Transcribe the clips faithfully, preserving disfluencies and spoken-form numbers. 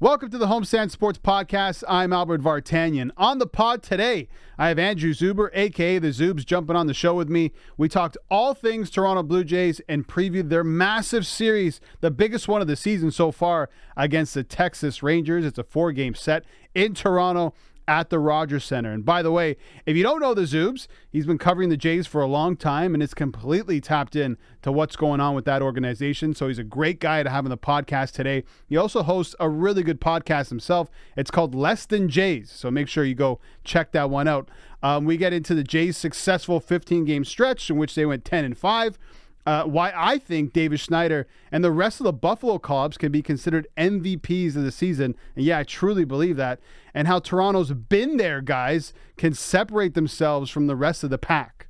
Welcome to the Homestand Sports Podcast. I'm Albert Vartanian. On the pod today, I have Andrew Zuber, a k a the Zubes, jumping on the show with me. We talked all things Toronto Blue Jays and previewed their massive series, the biggest one of the season so far, against the Texas Rangers. It's a four-game set in Toronto at the Rogers Center. And by the way, if you don't know the Zubes, he's been covering the Jays for a long time and is completely tapped in to what's going on with that organization. So he's a great guy to have on the podcast today. He also hosts a really good podcast himself. It's called Less Than Jays. So make sure you go check that one out. Um, we get into the Jays' successful fifteen-game stretch in which they went ten and five. Uh, why I think Davis Schneider and the rest of the Buffalo Cubs can be considered M V Ps of the season. And yeah, I truly believe that. And how Toronto's been there, guys, can separate themselves from the rest of the pack.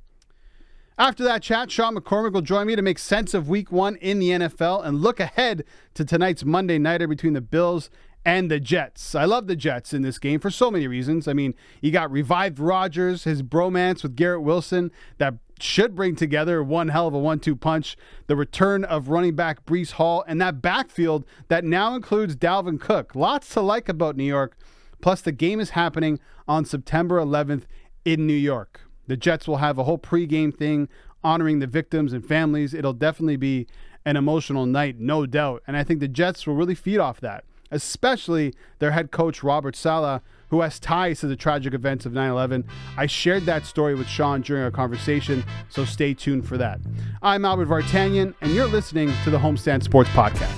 After that chat, Sean McCormick will join me to make sense of week one in the N F L and look ahead to tonight's Monday nighter between the Bills and the Jets. I love the Jets in this game for so many reasons. I mean, you got revived Rodgers, his bromance with Garrett Wilson, that should bring together one hell of a one two punch, the return of running back Breece Hall, and that backfield that now includes Dalvin Cook. Lots to like about New York, plus the game is happening on September eleventh in New York. The Jets will have a whole pregame thing honoring the victims and families. It'll definitely be an emotional night, no doubt, and I think the Jets will really feed off that, especially their head coach Robert Saleh, who has ties to the tragic events of nine eleven. I shared that story with Sean during our conversation, so stay tuned for that. I'm Albert Vartanian, and you're listening to the Homestand Sports Podcast.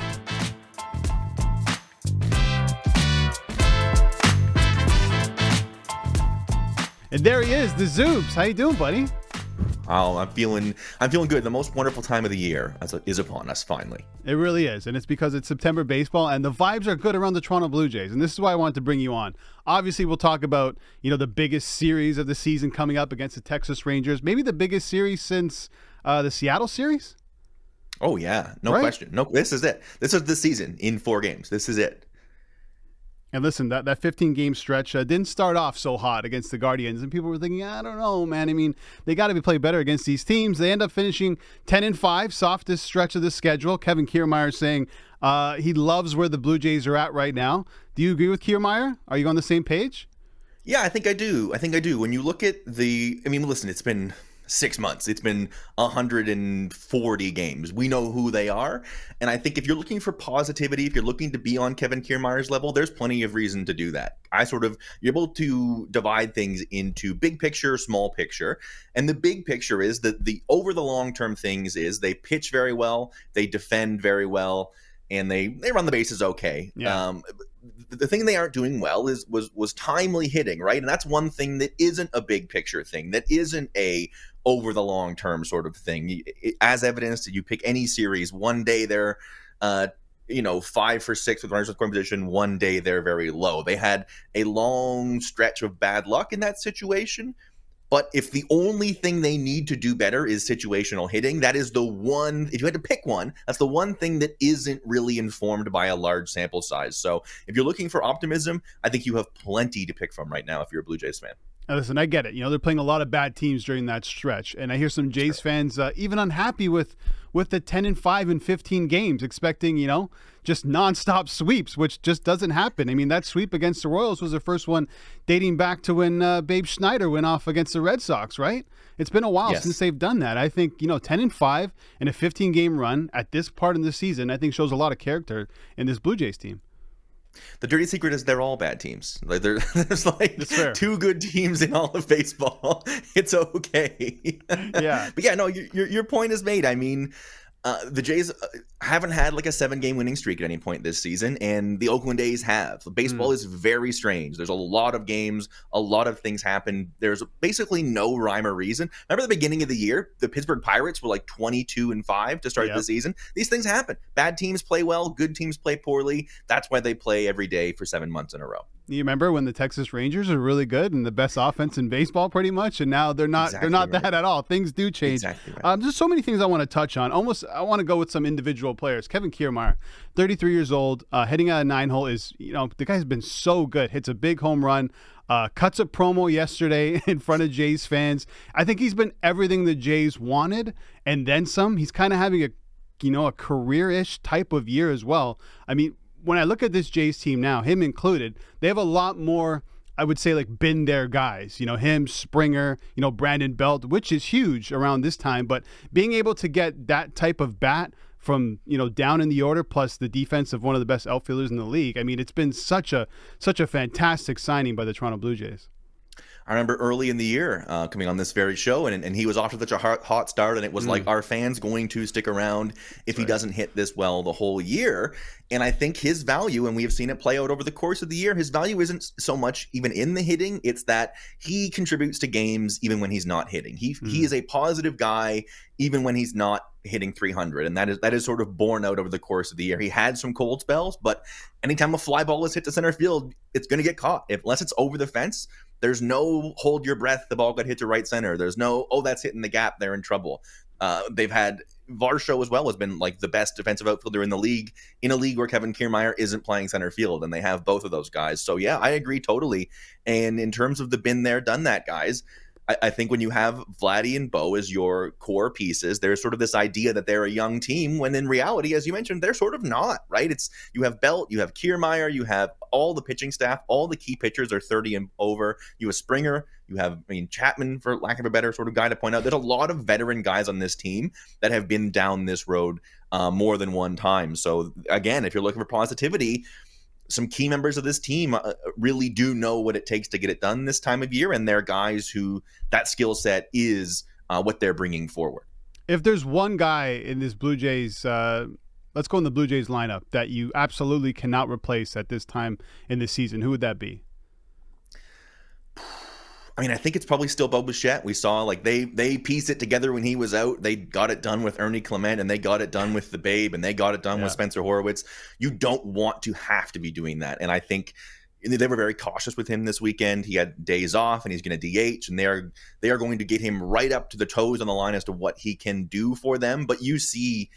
And there he is, the Zoobs. How you doing, buddy? Oh, I'm feeling I'm feeling good. The most wonderful time of the year is upon us, finally. It really is, and it's because it's September baseball, and the vibes are good around the Toronto Blue Jays, and this is why I wanted to bring you on. Obviously, we'll talk about, you know, the biggest series of the season coming up against the Texas Rangers, maybe the biggest series since uh, the Seattle series? Oh, yeah. No right? question. No, this is it. This is the season in four games. This is it. And listen, that that fifteen-game stretch uh, didn't start off so hot against the Guardians, and people were thinking, I don't know, man. I mean, they got to be playing better against these teams. They end up finishing ten and five, softest stretch of the schedule. Kevin Kiermaier saying uh, he loves where the Blue Jays are at right now. Do you agree with Kiermaier? Are you on the same page? Yeah, I think I do. I think I do. When you look at the – I mean, listen, it's been – six months. It's been one hundred forty games. We know who they are. And I think if you're looking for positivity, if you're looking to be on Kevin Kiermaier's level, there's plenty of reason to do that. I sort of, you're able to divide things into big picture, small picture. And the big picture is that the over the long term things is they pitch very well, they defend very well, and they, they run the bases okay. Yeah. Um, the thing they aren't doing well is was was timely hitting, right? And that's one thing that isn't a big picture thing, that isn't a over the long term sort of thing. As evidenced, you pick any series, one day they're uh you know five for six with runners in scoring position, one day they're very low. They had a long stretch of bad luck in that situation. But if the only thing they need to do better is situational hitting, that is the one, if you had to pick one, that's the one thing that isn't really informed by a large sample size. So if you're looking for optimism, I think you have plenty to pick from right now if you're a Blue Jays fan. Now listen, I get it. You know, they're playing a lot of bad teams during that stretch. And I hear some Jays sure. fans uh, even unhappy with with the ten and five and fifteen games, expecting, you know, just nonstop sweeps, which just doesn't happen. I mean, that sweep against the Royals was the first one dating back to when uh, Babe Schneider went off against the Red Sox, right? It's been a while yes. since they've done that. I think, you know, ten and five and a fifteen-game run at this part in the season, I think shows a lot of character in this Blue Jays team. The dirty secret is they're all bad teams. Like there, there's like two good teams in all of baseball. It's okay. Yeah, but yeah, no, your your point is made. I mean, uh, the Jays haven't had like a seven-game winning streak at any point this season, and the Oakland A's have. Baseball mm. is very strange. There's a lot of games, a lot of things happen. There's basically no rhyme or reason. Remember the beginning of the year, the Pittsburgh Pirates were like twenty-two and five to start yep. the season. These things happen. Bad teams play well, good teams play poorly. That's why they play every day for seven months in a row. You remember when the Texas Rangers are really good and the best offense in baseball pretty much, and now they're not exactly they're not right. that at all. Things do change. Exactly right. um, there's so many things I want to touch on. Almost I want to go with some individual players. Kevin Kiermaier, thirty-three years old, uh, heading out of nine hole is, you know, the guy's been so good. Hits a big home run. Uh, cuts a promo yesterday in front of Jays fans. I think he's been everything the Jays wanted and then some. He's kind of having a, you know, a career-ish type of year as well. I mean, when I look at this Jays team now, him included, they have a lot more, I would say, like been there guys, you know, him, Springer, you know, Brandon Belt, which is huge around this time. But being able to get that type of bat from, you know, down in the order, plus the defense of one of the best outfielders in the league. I mean, it's been such a such a fantastic signing by the Toronto Blue Jays. I remember early in the year uh, coming on this very show, and and he was off to such a hot, hot start, and it was mm. like, are fans going to stick around if That's he right. doesn't hit this well the whole year? And I think his value, and we have seen it play out over the course of the year, his value isn't so much even in the hitting. It's that he contributes to games even when he's not hitting. He mm. he is a positive guy even when he's not hitting three hundred, and that is that is sort of borne out over the course of the year. He had some cold spells, but anytime a fly ball is hit to center field, it's going to get caught. If, unless it's over the fence, there's no hold your breath, the ball got hit to right center. There's no, oh, that's hitting the gap, they're in trouble. Uh, they've had, Varsho as well has been like the best defensive outfielder in the league, in a league where Kevin Kiermaier isn't playing center field, and they have both of those guys. So yeah, I agree totally. And in terms of the been there, done that guys, I, I think when you have Vladdy and Bo as your core pieces, there's sort of this idea that they're a young team, when in reality, as you mentioned, they're sort of not, right? It's, you have Belt, you have Kiermaier, you have all the pitching staff, all the key pitchers are thirty and over. You have Springer, you have, I mean, Chapman, for lack of a better sort of guy to point out. There's a lot of veteran guys on this team that have been down this road uh, more than one time. So again, if you're looking for positivity, some key members of this team uh, really do know what it takes to get it done this time of year, and they're guys who that skill set is uh, what they're bringing forward. If there's one guy in this Blue Jays, uh, let's go in the Blue Jays lineup that you absolutely cannot replace at this time in the season, who would that be? I mean, I think it's probably still Bob Bichette. We saw like they they pieced it together when he was out. They got it done with Ernie Clement, and they got it done with the Babe, and they got it done yeah. with Spencer Horowitz. You don't want to have to be doing that. And I think they were very cautious with him this weekend. He had days off, and he's going to D H, and they are they are going to get him right up to the toes on the line as to what he can do for them. But you see,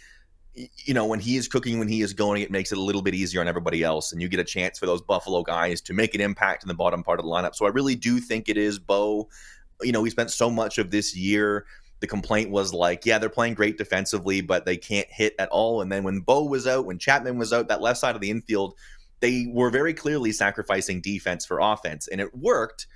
you know, when he is cooking, when he is going, it makes it a little bit easier on everybody else, and you get a chance for those Buffalo guys to make an impact in the bottom part of the lineup. So I really do think it is Bo. You know, we spent so much of this year, the complaint was like, yeah, they're playing great defensively, but they can't hit at all. And then when Bo was out, when Chapman was out, that left side of the infield, they were very clearly sacrificing defense for offense, and it worked.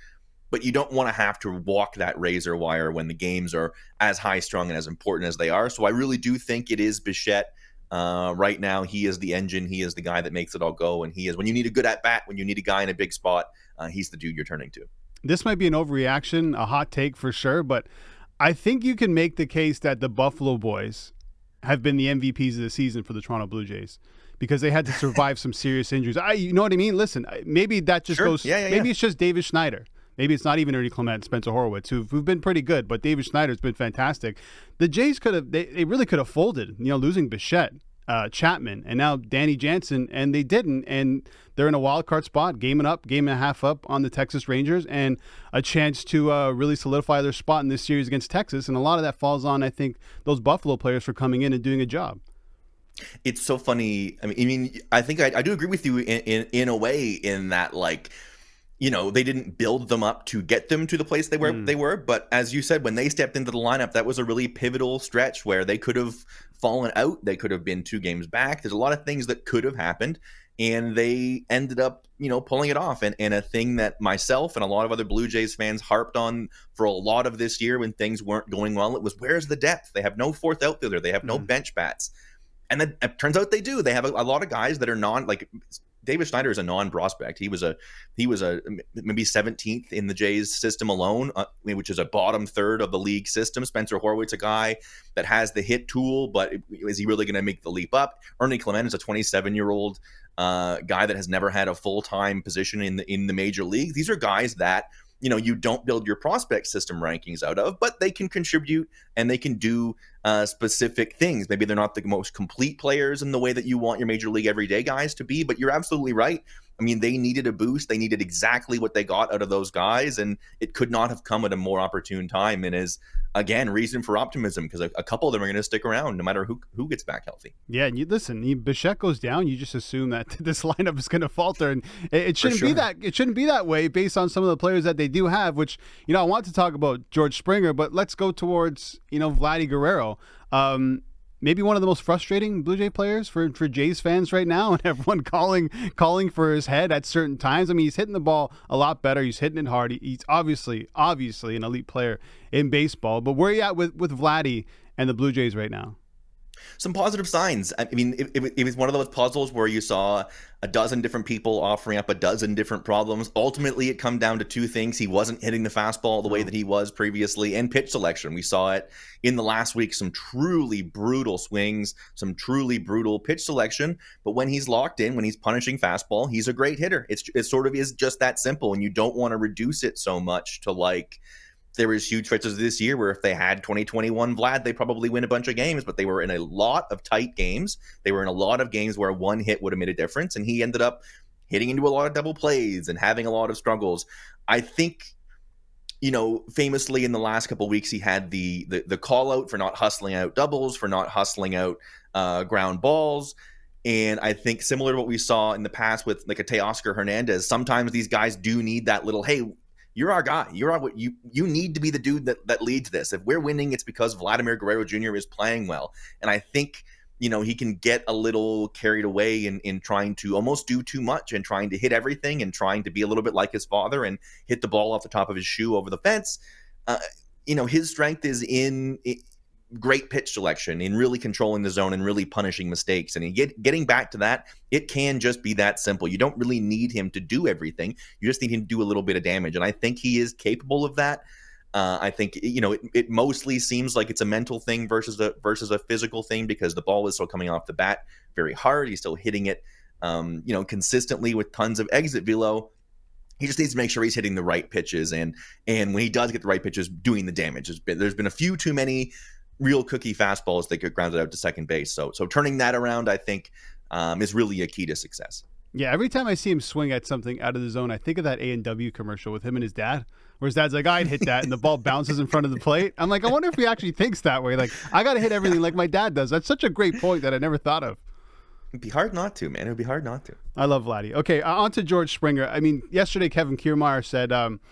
But you don't want to have to walk that razor wire when the games are as high-strung and as important as they are. So I really do think it is Bichette uh, right now. He is the engine. He is the guy that makes it all go. And he is, when you need a good at-bat, when you need a guy in a big spot, uh, he's the dude you're turning to. This might be an overreaction, a hot take for sure, but I think you can make the case that the Buffalo Boys have been the M V Ps of the season for the Toronto Blue Jays, because they had to survive some serious injuries. I, you know what I mean? Listen, maybe that just sure. goes yeah, yeah, – maybe yeah. it's just Davis Schneider. Maybe it's not even Ernie Clement, Spencer Horowitz, who've, who've been pretty good, but David Schneider's been fantastic. The Jays could have, they, they really could have folded, you know, losing Bichette, uh, Chapman, and now Danny Jansen, and they didn't. And they're in a wild card spot, game and up, game and a half up on the Texas Rangers, and a chance to uh, really solidify their spot in this series against Texas. And a lot of that falls on, I think, those Buffalo players for coming in and doing a job. It's so funny. I mean, I, mean, I think I, I do agree with you in, in, in a way, in that, like, you know, they didn't build them up to get them to the place they were, mm. they were. But as you said, when they stepped into the lineup, that was a really pivotal stretch where they could have fallen out. They could have been two games back. There's a lot of things that could have happened, and they ended up, you know, pulling it off. And, and a thing that myself and a lot of other Blue Jays fans harped on for a lot of this year when things weren't going well, it was, where's the depth? They have no fourth outfielder. They have no mm. bench bats. And then it turns out they do. They have a, a lot of guys that are non, like, Davis Schneider is a non-prospect. He was a he was a maybe seventeenth in the Jays system alone, uh, which is a bottom third of the league system. Spencer Horowitz, a guy that has the hit tool, but is he really going to make the leap up? Ernie Clement is a twenty-seven-year-old uh, guy that has never had a full-time position in the in the major leagues. These are guys that, you know, you don't build your prospect system rankings out of, but they can contribute and they can do uh, specific things. Maybe they're not the most complete players in the way that you want your major league everyday guys to be, but you're absolutely right. I mean, they needed a boost. They needed exactly what they got out of those guys, and it could not have come at a more opportune time, and is, again, reason for optimism, because a, a couple of them are going to stick around no matter who who gets back healthy. Yeah, and you listen, you, Bichette goes down, you just assume that this lineup is going to falter, and it, it shouldn't sure. be that it shouldn't be that way based on some of the players that they do have, which, you know, I want to talk about George Springer, but let's go towards, you know, Vladdy Guerrero. Um, maybe one of the most frustrating Blue Jay players for, for Jays fans right now, and everyone calling calling for his head at certain times. I mean, he's hitting the ball a lot better. He's hitting it hard. He's obviously, obviously an elite player in baseball. But where are you at with, with Vladdy and the Blue Jays right now? Some positive signs. I mean, it, it, it was one of those puzzles where you saw a dozen different people offering up a dozen different problems. Ultimately, it come down to two things. He wasn't hitting the fastball the way that he was previously, and pitch selection. We saw it in the last week, some truly brutal swings, some truly brutal pitch selection. But when he's locked in, when he's punishing fastball, he's a great hitter. It's, it sort of is just that simple, and you don't want to reduce it so much to like – there was huge stretches this year where if they had twenty twenty-one Vlad, they probably win a bunch of games, but they were in a lot of tight games. They were in a lot of games where one hit would have made a difference, and he ended up hitting into a lot of double plays and having a lot of struggles. I think, you know, famously in the last couple of weeks, he had the the, the call out for not hustling out doubles, for not hustling out uh, ground balls. And I think similar to what we saw in the past with like a Teoscar Hernandez, sometimes these guys do need that little, hey, you're our guy. You're our, you you need to be the dude that, that leads this. If we're winning, it's because Vladimir Guerrero Junior is playing well. And I think, you know, he can get a little carried away in, in trying to almost do too much and trying to hit everything and trying to be a little bit like his father and hit the ball off the top of his shoe over the fence. Uh, you know, his strength is in great pitch selection, in really controlling the zone and really punishing mistakes. And get, getting back to that, it can just be that simple. You don't really need him to do everything. You just need him to do a little bit of damage. And I think he is capable of that. Uh, I think, you know, it, it mostly seems like it's a mental thing versus a, versus a physical thing, because the ball is still coming off the bat very hard. He's still hitting it, um, you know, consistently with tons of exit velo. He just needs to make sure he's hitting the right pitches. And, and when he does get the right pitches, doing the damage. There's been, there's been a few too many real cookie fastballs that get grounded out to second base. So so turning that around, I think, um, is really a key to success. Yeah, every time I see him swing at something out of the zone, I think of that A and W commercial with him and his dad, where his dad's like, I'd hit that, and the ball bounces in front of the plate. I'm like, I wonder if he actually thinks that way. Like, I got to hit everything like my dad does. That's such a great point that I never thought of. It'd be hard not to, man. It would be hard not to. I love Vladdy. Okay, on to George Springer. I mean, yesterday, Kevin Kiermaier said um, –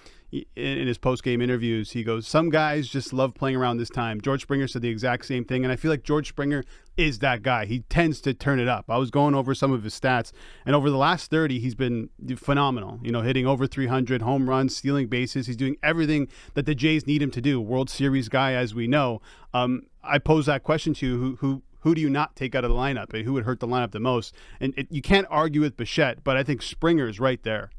in his post-game interviews, he goes, some guys just love playing around this time. George Springer said the exact same thing, and I feel like George Springer is that guy. He tends to turn it up. I was going over some of his stats, and over the last thirty, he's been phenomenal, you know, hitting over three hundred, home runs, stealing bases. He's doing everything that the Jays need him to do. World Series guy, as we know. Um, I pose that question to you, who who who do you not take out of the lineup, and who would hurt the lineup the most? And it, you can't argue with Bichette, but I think Springer's right there.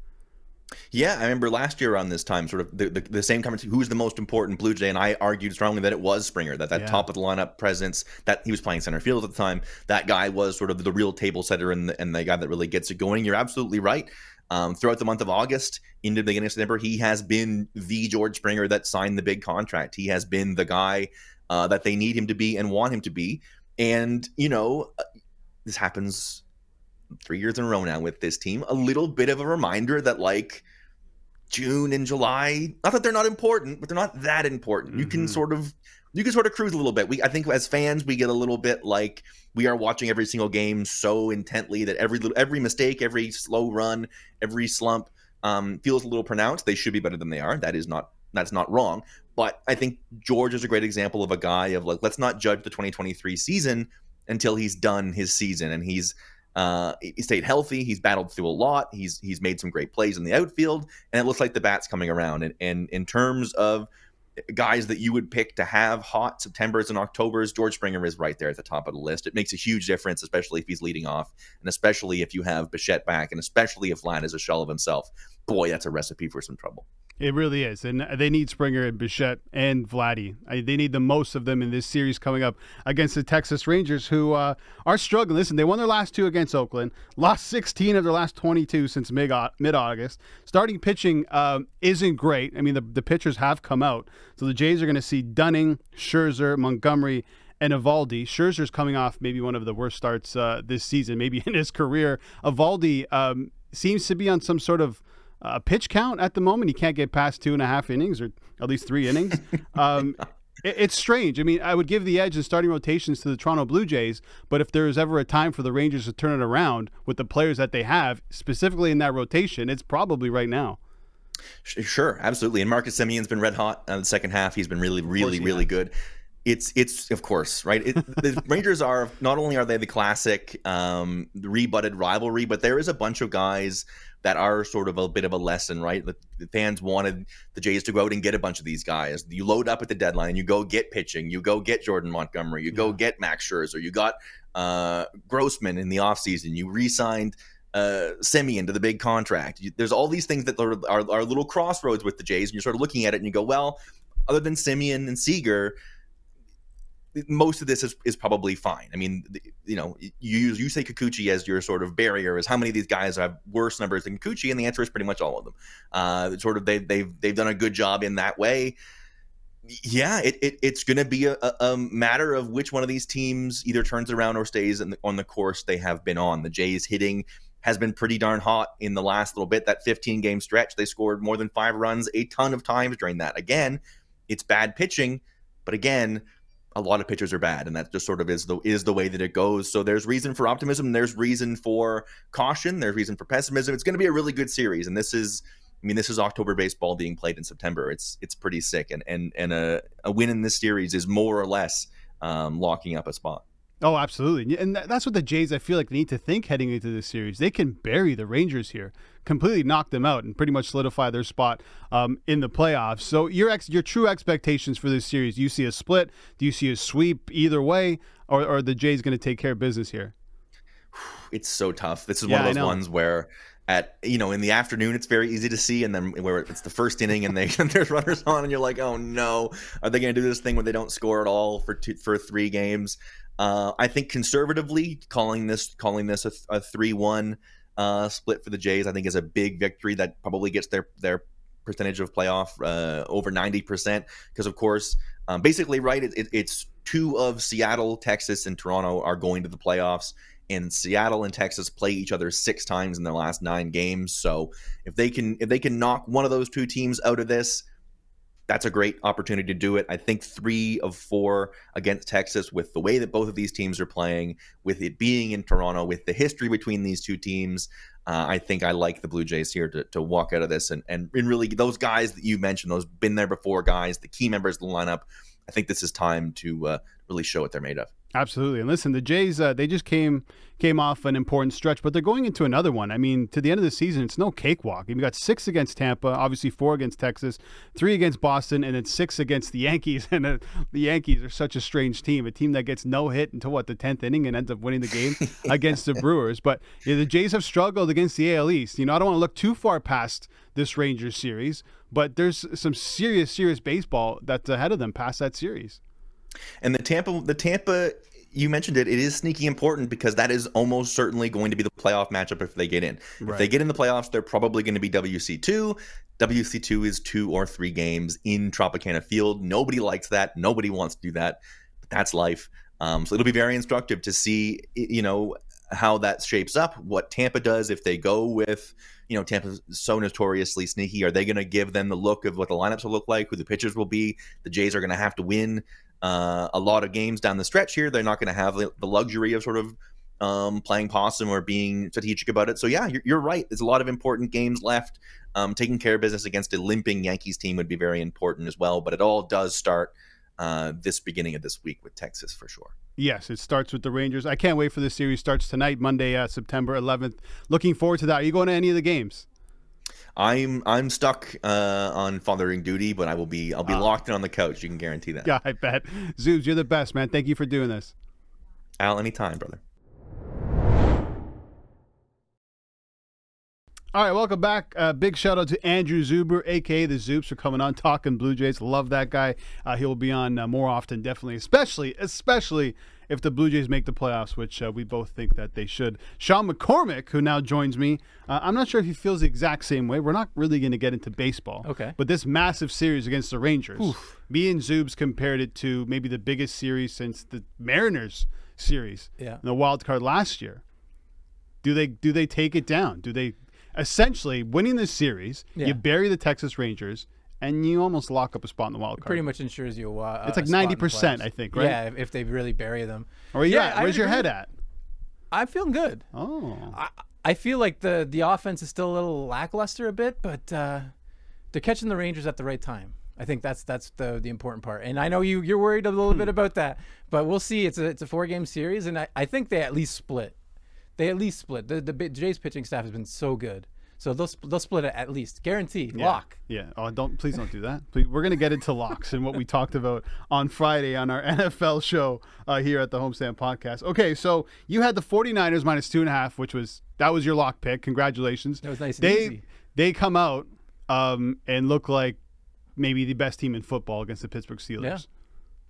Yeah, I remember last year around this time, sort of the, the, the same conversation, who's the most important Blue Jay, and I argued strongly that it was Springer, that that yeah. top of the lineup presence, that he was playing center field at the time, that guy was sort of the real table setter and the, and the guy that really gets it going. You're absolutely right. Um, throughout the month of August, into the beginning of September, he has been the George Springer that signed the big contract. He has been the guy uh, that they need him to be and want him to be. And, you know, this happens three years in a row now with this team, a little bit of a reminder that like June and July, not that they're not important, but they're not that important. Mm-hmm. You can sort of, you can sort of cruise a little bit. We, I think as fans, we get a little bit like we are watching every single game so intently that every little, every mistake, every slow run, every slump um, feels a little pronounced. They should be better than they are. That is not, that's not wrong. But I think George is a great example of a guy of like, let's not judge the twenty twenty-three season until he's done his season. And he's, Uh, he stayed healthy. He's battled through a lot. He's he's made some great plays in the outfield, and it looks like the bat's coming around. And, and in terms of guys that you would pick to have hot Septembers and Octobers, George Springer is right there at the top of the list. It makes a huge difference, especially if he's leading off, and especially if you have Bichette back, and especially if Vlad is a shell of himself. Boy, that's a recipe for some trouble. It really is, and they need Springer and Bichette and Vladdy. I, they need the most of them in this series coming up against the Texas Rangers, who uh, are struggling. Listen, they won their last two against Oakland, lost sixteen of their last twenty-two since mid-August. Starting pitching um, isn't great. I mean, the, the pitchers have come out, so the Jays are going to see Dunning, Scherzer, Montgomery, and Eovaldi. Scherzer's coming off maybe one of the worst starts uh, this season, maybe in his career. Eovaldi um, seems to be on some sort of A uh, pitch count at the moment. He can't get past two and a half innings, or at least three innings. Um, it, it's strange. I mean, I would give the edge in starting rotations to the Toronto Blue Jays, but if there is ever a time for the Rangers to turn it around with the players that they have, specifically in that rotation, it's probably right now. Sure, absolutely. And Marcus Semien's been red hot in the second half. He's been really, really, really has. good. It's it's of course, right. It, the Rangers are not only are they the classic um, rebutted rivalry, but there is a bunch of guys that are sort of a bit of a lesson, right? The, the fans wanted the Jays to go out and get a bunch of these guys. You load up at the deadline, you go get pitching, you go get Jordan Montgomery, you yeah. go get Max Scherzer, you got uh, Grossman in the offseason, you re-signed uh, Semien to the big contract. You, there's all these things that are, are, are little crossroads with the Jays, and you're sort of looking at it and you go, well, other than Semien and Seager, most of this is, is probably fine. I mean, you know, you use, you say Kikuchi as your sort of barrier is how many of these guys have worse numbers than Kikuchi, and the answer is pretty much all of them. Uh, sort of they they've they've done a good job in that way. Yeah, it, it it's going to be a, a matter of which one of these teams either turns around or stays in the, on the course they have been on. The Jays hitting has been pretty darn hot in the last little bit. That fifteen game stretch, they scored more than five runs a ton of times during that. Again, it's bad pitching, but again, a lot of pitchers are bad, and that just sort of is the is the way that it goes. So there's reason for optimism, there's reason for caution, there's reason for pessimism. It's going to be a really good series, and this is, I mean, this is October baseball being played in September. It's it's pretty sick, and and and a, a win in this series is more or less um, locking up a spot. Oh, absolutely, and that's what the Jays, I feel like, need to think heading into this series. They can bury the Rangers here, completely knock them out, and pretty much solidify their spot um, in the playoffs. So your ex- your true expectations for this series, do you see a split? Do you see a sweep either way? Or, or are the Jays going to take care of business here? It's so tough. This is yeah, one of those ones where at, you know, in the afternoon, it's very easy to see. And then where it's the first inning and, they, and there's runners on and you're like, oh no, are they going to do this thing where they don't score at all for two, for three games? Uh, I think conservatively calling this, calling this a, a three one Uh, split for the Jays, I think, is a big victory that probably gets their their percentage of playoff uh, over ninety percent because, of course, um, basically, right, it, it, it's two of Seattle, Texas, and Toronto are going to the playoffs, and Seattle and Texas play each other six times in their last nine games. So if they can if they can knock one of those two teams out of this, that's a great opportunity to do it. I think three of four against Texas, with the way that both of these teams are playing, with it being in Toronto, with the history between these two teams, uh, I think I like the Blue Jays here to, to walk out of this. And, and and really, those guys that you mentioned, those been there before guys, the key members of the lineup, I think this is time to uh, really show what they're made of. Absolutely. And listen, the Jays, uh, they just came came off an important stretch, but they're going into another one. I mean, to the end of the season, it's no cakewalk. You've got six against Tampa, obviously four against Texas, three against Boston, and then six against the Yankees. And uh, the Yankees are such a strange team, a team that gets no hit until, what, the tenth inning and ends up winning the game against the Brewers. But you know, the Jays have struggled against the A L East. You know, I don't want to look too far past this Rangers series, but there's some serious, serious baseball that's ahead of them past that series. And the Tampa, the Tampa, you mentioned it, it is sneaky important because that is almost certainly going to be the playoff matchup if they get in. Right. If they get in the playoffs, they're probably going to be W C two. W C two is two or three games in Tropicana Field. Nobody likes that. Nobody wants to do that. But that's life. Um, so it'll be very instructive to see, you know, how that shapes up, what Tampa does if they go with, you know, Tampa's so notoriously sneaky. Are they going to give them the look of what the lineups will look like, who the pitchers will be? The Jays are going to have to win Uh, a lot of games down the stretch here. They're not going to have the luxury of sort of um, playing possum or being strategic about it. So yeah, you're, you're right. There's a lot of important games left. Um, taking care of business against a limping Yankees team would be very important as well. But it all does start uh, this beginning of this week with Texas for sure. Yes, it starts with the Rangers. I can't wait for this series. Starts tonight, Monday, uh, September eleventh. Looking forward to that. Are you going to any of the games? I'm I'm stuck uh, on fathering duty, but I will be I'll be uh, locked in on the couch. You can guarantee that. Yeah, I bet. Zoobs, you're the best, man. Thank you for doing this. Al, anytime, brother. All right, welcome back. Uh, big shout out to Andrew Zuber, a k a the Zoops, for coming on, talking Blue Jays. Love that guy. Uh, he'll be on uh, more often, definitely, especially, especially if the Blue Jays make the playoffs, which uh, we both think that they should. Sean McCormick, who now joins me, uh, I'm not sure if he feels the exact same way. We're not really going to get into baseball. Okay. But this massive series against the Rangers, oof. Me and Zoobs compared it to maybe the biggest series since the Mariners series yeah. in the wild card last year. Do they do they take it down? Do they... Essentially, winning this series, yeah. you bury the Texas Rangers, and you almost lock up a spot in the wild card. It pretty much ensures you a uh, It's like ninety percent, I think, right? Yeah, if they really bury them. Or yeah, yeah where's your head at? I'm feeling good. Oh. I, I feel like the, the offense is still a little lackluster a bit, but uh, they're catching the Rangers at the right time. I think that's that's the the important part. And I know you you're worried a little hmm. bit about that, but we'll see. It's a it's a four game series, and I, I think they at least split. They at least split. The the, the Jays pitching staff has been so good. So they'll they'll split it at least, guaranteed. Yeah. Lock. Yeah. Oh, don't please don't do that. Please, we're gonna get into locks and what we talked about on Friday on our N F L show uh, here at the Homestand Podcast. Okay, so you had the forty-niners minus two and a half, which was that was your lock pick. Congratulations. That was nice. And they easy. they come out um, and look like maybe the best team in football against the Pittsburgh Steelers. Yeah.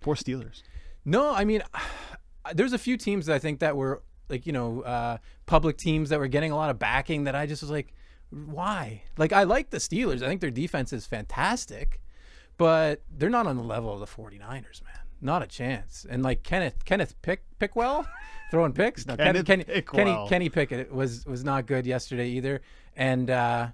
Poor Steelers. No, I mean, there's a few teams that I think that were like you know uh, public teams that were getting a lot of backing that I just was like. Why? Like, I like the Steelers. I think their defense is fantastic, but they're not on the level of the forty-niners, man. Not a chance. And like Kenneth, Kenneth Pick, Pickwell throwing picks. No, Kenneth Kenny, Pickwell. Kenny, Kenny Pickett was, was not good yesterday either. And, uh,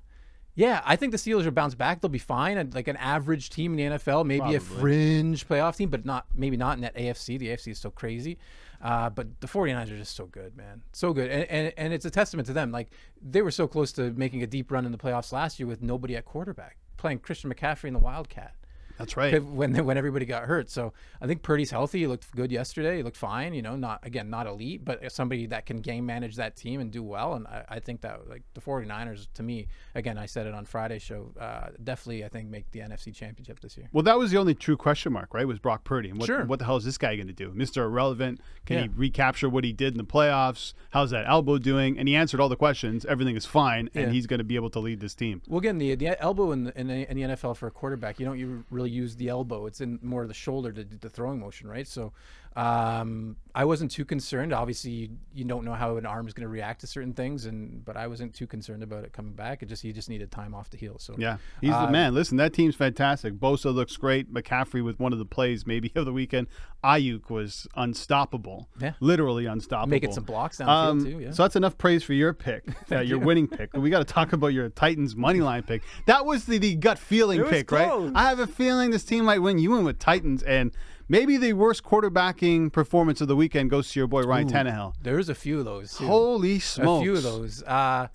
yeah, I think the Steelers will bounce back. They'll be fine. And like an average team in the N F L, maybe Probably. a fringe playoff team, but not maybe not in that A F C. The A F C is so crazy. Uh, but the forty-niners are just so good, man. So good. And, and and it's a testament to them. Like, they were so close to making a deep run in the playoffs last year with nobody at quarterback, playing Christian McCaffrey and the Wildcat. That's right. When when everybody got hurt. So I think Purdy's healthy. He looked good yesterday. He looked fine. You know, not again, not elite, but somebody that can game manage that team and do well. And I, I think that like the forty-niners, to me, again, I said it on Friday's show, uh, definitely, I think, make the N F C Championship this year. Well, that was the only true question mark, right? Was Brock Purdy. And what, sure. What the hell is this guy going to do? Mister Irrelevant. Can yeah. he recapture what he did in the playoffs? How's that elbow doing? And he answered all the questions. Everything is fine. And yeah. he's going to be able to lead this team. Well, again, the, the elbow in the, in, the, in the N F L for a quarterback, you don't you really use the elbow. It's in more of the shoulder to the throwing motion, right? So um I wasn't too concerned. Obviously you, you don't know how an arm is going to react to certain things, and but I wasn't too concerned about it coming back. It just he just needed time off the heel. So yeah, he's uh, the man. Listen, that team's fantastic. Bosa looks great. McCaffrey with one of the plays maybe of the weekend. Ayuk was unstoppable. Yeah, literally unstoppable. Making some blocks down um, the field too. Yeah. So that's enough praise for your pick, uh, your you. winning pick. We got to talk about your Titans money line pick. That was the, the gut feeling pick, close. right? I have a feeling this team might win. You win with Titans and. Maybe the worst quarterbacking performance of the weekend goes to your boy Ryan Ooh, Tannehill. There's a few of those. Too. Holy smokes! A few of those. Uh,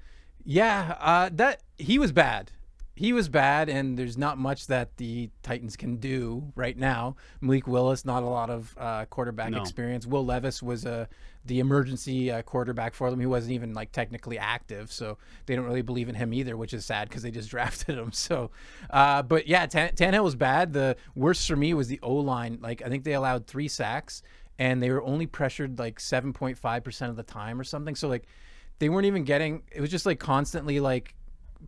yeah, uh, that he was bad. He was bad, and there's not much that the Titans can do right now. Malik Willis, not a lot of uh, quarterback no. experience. Will Levis was a the emergency uh, quarterback for them. He wasn't even like technically active, so they don't really believe in him either, which is sad because they just drafted him. So, uh, but yeah, Tan- Tannehill was bad. The worst for me was the O-line. Like, I think they allowed three sacks, and they were only pressured like seven point five percent of the time or something. So like, they weren't even getting. It was just like constantly like.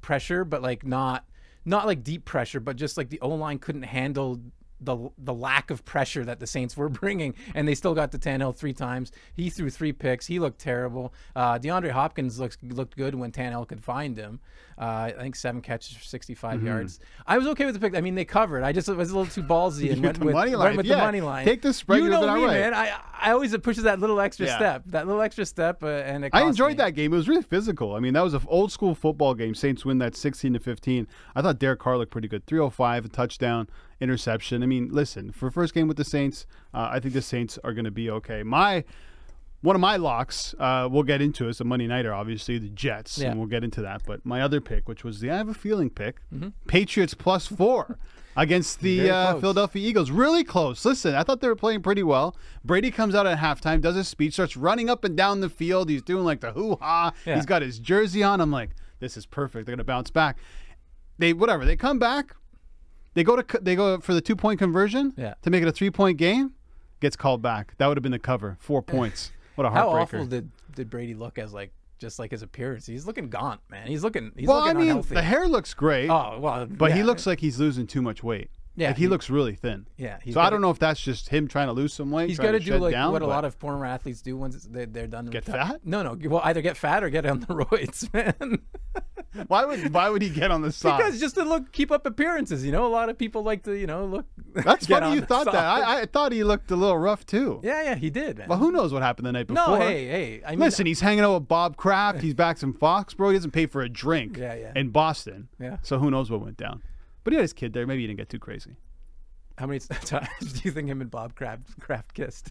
pressure, but like not not like deep pressure, but just like the O-line couldn't handle the the lack of pressure that the Saints were bringing, and they still got to Tannehill three times. He threw three picks. He looked terrible. Uh, DeAndre Hopkins looks looked good when Tannehill could find him. Uh, I think seven catches for sixty-five mm-hmm. yards. I was okay with the pick. I mean, they covered. I just was a little too ballsy and went with, money line. went with yeah. the money line. Take the spread. You know me, man. I, I always push that little extra yeah. step. That little extra step, uh, and it I enjoyed me. that game. It was really physical. I mean, that was an old school football game. Saints win that sixteen to fifteen. I thought Derek Carr looked pretty good. three oh five, a touchdown, interception. I mean, listen, for first game with the Saints, uh, I think the Saints are going to be okay. My one of my locks, uh, we'll get into is the Monday Nighter, obviously, the Jets, yeah. and we'll get into that. But my other pick, which was the I have a feeling pick, mm-hmm. Patriots plus four against the uh, Philadelphia Eagles. Really close. Listen, I thought they were playing pretty well. Brady comes out at halftime, does his speech, starts running up and down the field. He's doing like the hoo-ha. Yeah. He's got his jersey on. I'm like, this is perfect. They're going to bounce back. They Whatever, they come back. They go to they go for the two-point conversion yeah. to make it a three-point game. Gets called back. That would have been the cover. Four points. What a heartbreaker. How awful did, did Brady look as like just like his appearance? He's looking gaunt, man. He's looking he's well, looking I mean, unhealthy. The hair looks great. Oh, well, but yeah. he looks like he's losing too much weight. Yeah, like he, he looks really thin. Yeah, so gotta, I don't know if that's just him trying to lose some weight. He's got to do like down, what a lot of former athletes do once they're, they're done. Get reti- fat? No, no. Well, either get fat or get on the roids, man. why would Why would he get on the side? Because just to look, keep up appearances. You know, a lot of people like to, you know, look. That's funny. You thought that. I, I thought he looked a little rough too. Yeah, yeah, he did. Man. Well, who knows what happened the night before? No, hey, hey. I mean, listen, he's hanging out with Bob Kraft. He's back in Foxborough. He doesn't pay for a drink. Yeah, yeah. In Boston. Yeah. So who knows what went down? But he had his kid there. Maybe he didn't get too crazy. How many times do you think him and Bob Kraft, Kraft kissed?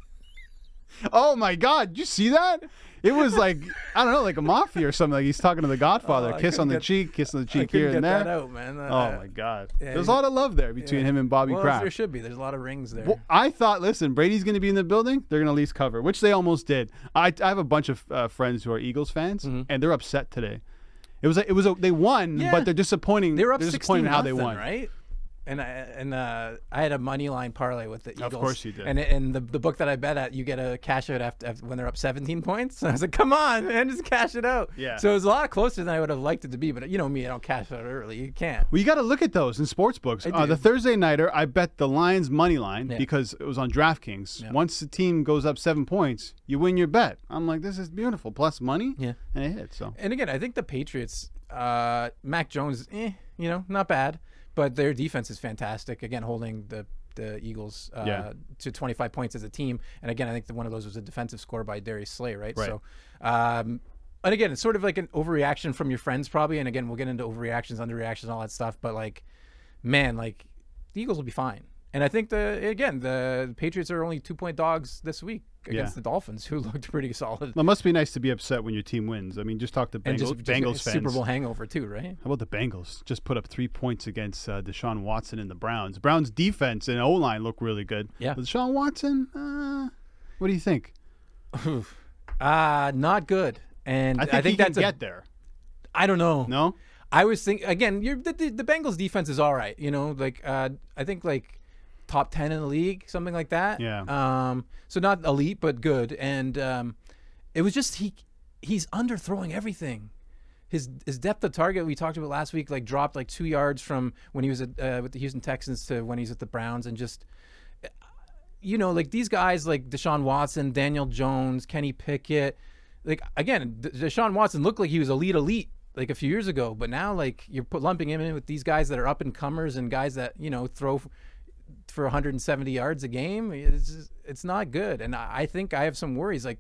Oh my God! Did you see that? It was like I don't know, like a mafia or something. Like he's talking to the Godfather, oh, kiss on the get, cheek, kiss on the cheek here get and there. That out, man. Uh, oh my God! Yeah, there's a lot of love there between yeah. him and Bobby well, Kraft. There should be. There's a lot of rings there. Well, I thought, listen, Brady's going to be in the building. They're going to at least cover, which they almost did. I, I have a bunch of uh, friends who are Eagles fans, mm-hmm. and they're upset today. It was a, it was a, they won, yeah. but they're disappointing. They were up sixteen how they won, right? And I and uh, I had a money line parlay with the Eagles. Of course you did. And and the, the book that I bet at, you get a cash out after, after when they're up seventeen points. So I was like, come on, man, just cash it out. Yeah. So it was a lot closer than I would have liked it to be. But you know me, I don't cash out early. You can't. Well, you got to look at those in sports books. Uh, the Thursday nighter, I bet the Lions money line yeah. because it was on DraftKings. Yeah. Once the team goes up seven points, you win your bet. I'm like, this is beautiful. Plus money. Yeah. And it hit. So. And again, I think the Patriots, uh, Mac Jones, eh, you know, not bad. But their defense is fantastic. Again, holding the the Eagles uh, yeah. to twenty-five points as a team. And again, I think the, one of those was a defensive score by Darius Slay, right? right. So, um, and again, it's sort of like an overreaction from your friends, probably. And again, we'll get into overreactions, underreactions, all that stuff. But like, man, like the Eagles will be fine. And I think the again the Patriots are only two point dogs this week against yeah. the Dolphins, who looked pretty solid. Well, it must be nice to be upset when your team wins. I mean, just talk to Bengals, just, just Bengals fans. Super Bowl hangover too, right? How about the Bengals? Just put up three points against uh, Deshaun Watson and the Browns. Browns defense and O line look really good. Yeah, but Deshaun Watson. Uh, what do you think? uh not good. And I think, I think he that's can a, get there. I don't know. No, I was thinking again. You're, the, the the Bengals defense is all right. You know, like uh, I think like. Top ten in the league, something like that. Yeah. Um. So not elite, but good. And um, it was just he, he's underthrowing everything. His his depth of target we talked about last week, like dropped like two yards from when he was at uh, with the Houston Texans to when he's at the Browns, and just, you know, like these guys like Deshaun Watson, Daniel Jones, Kenny Pickett, like again, Deshaun Watson looked like he was elite, elite. Like a few years ago, but now like you're put, lumping him in with these guys that are up and comers and guys that you know throw. For one hundred seventy yards a game, it's just, it's not good. And I think I have some worries, like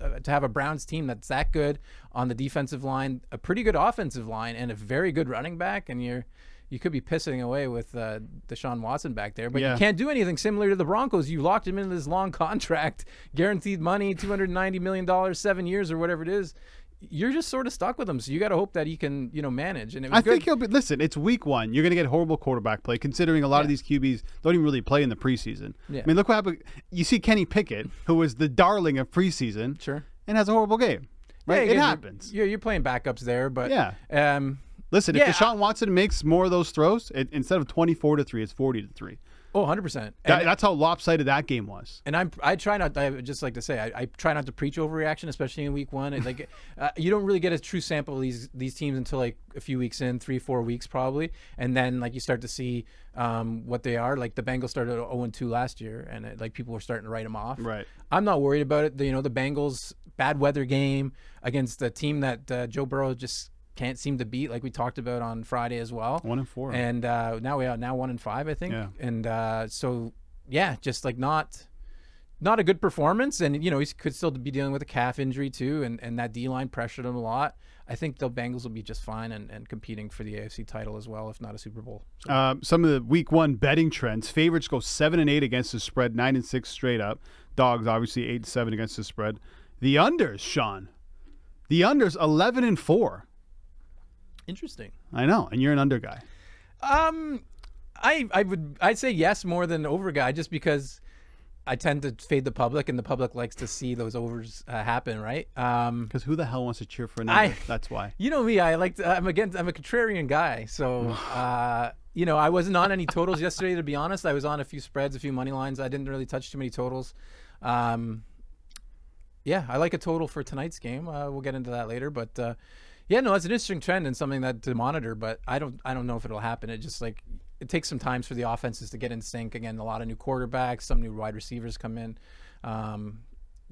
uh, to have a Browns team that's that good on the defensive line, a pretty good offensive line, and a very good running back, and you're you could be pissing away with uh, Deshaun Watson back there, but yeah. you can't do anything similar to the Broncos. You locked him into this long contract, guaranteed money, two hundred ninety million dollars, seven years or whatever it is. You're just sort of stuck with him, so you got to hope that he can, you know, manage. And it was I good. think he'll be. Listen, it's week one. You're going to get horrible quarterback play, considering a lot yeah. of these Q Bs don't even really play in the preseason. Yeah. I mean, look what happened. You see Kenny Pickett, who was the darling of preseason, sure, and has a horrible game. Right, yeah, it happens. Yeah, you're, you're playing backups there, but yeah. Um, listen, yeah, if Deshaun Watson makes more of those throws, it, instead of twenty-four to three, it's forty to three. Oh, one hundred percent. That, and, that's how lopsided that game was. And I'm, I try not, I would just like to say, I, I try not to preach overreaction, especially in week one. And like, uh, you don't really get a true sample of these, these teams until like a few weeks in, three, four weeks probably. And then like you start to see um, what they are. Like the Bengals started oh and two last year, and it, like people were starting to write them off. Right. I'm not worried about it. The, you know, the Bengals, bad weather game against a team that uh, Joe Burrow just can't seem to beat, like we talked about on Friday as well. One and four, and uh, now we are now one and five, I think. Yeah. And uh, so, yeah, just like not, not a good performance. And you know, he could still be dealing with a calf injury too, and, and that D line pressured him a lot. I think the Bengals will be just fine and, and competing for the A F C title as well, if not a Super Bowl. So. Uh, some of the week one betting trends: favorites go seven and eight against the spread, nine and six straight up. Dogs obviously eight and seven against the spread. The unders, Sean, the unders eleven and four. Interesting. I know, and you're an under guy. Um, I I would I'd say yes more than over guy, just because I tend to fade the public, and the public likes to see those overs uh, happen, right? Um, because who the hell wants to cheer for an under? I, That's why. You know me. I like. To, I'm against. I'm a contrarian guy, so uh, you know, I wasn't on any totals yesterday. To be honest, I was on a few spreads, a few money lines. I didn't really touch too many totals. Um, yeah, I like a total for tonight's game. Uh, we'll get into that later, but. Uh, Yeah, no, it's an interesting trend and something that to monitor, but I don't, I don't know if it'll happen. It just like it takes some time for the offenses to get in sync. Again, a lot of new quarterbacks, some new wide receivers come in. Um,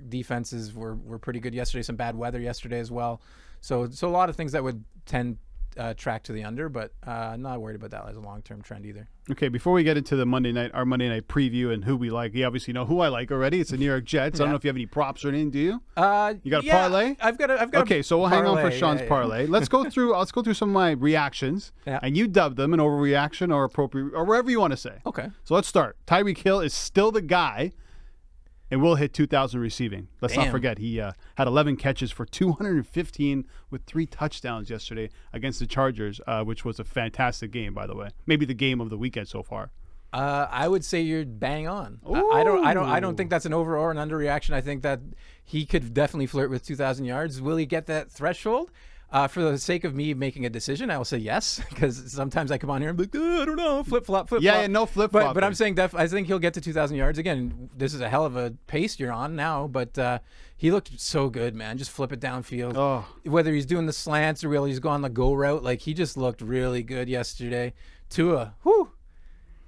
defenses were were pretty good yesterday. Some bad weather yesterday as well. So, so a lot of things that would tend uh, track to the under, but uh, I'm not worried about that as a long term trend either. Okay, before we get into the Monday night, our Monday night preview and who we like, you obviously know who I like already. It's the New York Jets. Yeah. I don't know if you have any props or anything. Do you? Uh, you got a yeah, parlay? I've got. A, I've got. Okay, a so we'll parlay. hang on for Sean's yeah, yeah. parlay. Let's go through. Let's go through some of my reactions, yeah. and you dub them an overreaction or appropriate or wherever you want to say. Okay. So let's start. Tyreek Hill is still the guy. and will hit two thousand receiving. Let's Damn. not forget, he uh, had eleven catches for two hundred fifteen with three touchdowns yesterday against the Chargers, uh, which was a fantastic game, by the way. Maybe the game of the weekend so far. Uh, I would say you're bang on. I, I don't, I don't, I don't think that's an over or an underreaction. I think that he could definitely flirt with two thousand yards. Will he get that threshold? Uh, for the sake of me making a decision, I will say yes, because sometimes I come on here and be like, oh, I don't know, flip flop, flip flop. Yeah, yeah, no flip flop. But, but I'm saying def- I think he'll get to two thousand yards again. This is a hell of a pace you're on now, but uh, he looked so good, man. Just flip it downfield. Oh. Whether he's doing the slants or really he's going the go route, like he just looked really good yesterday. Tua, whoo,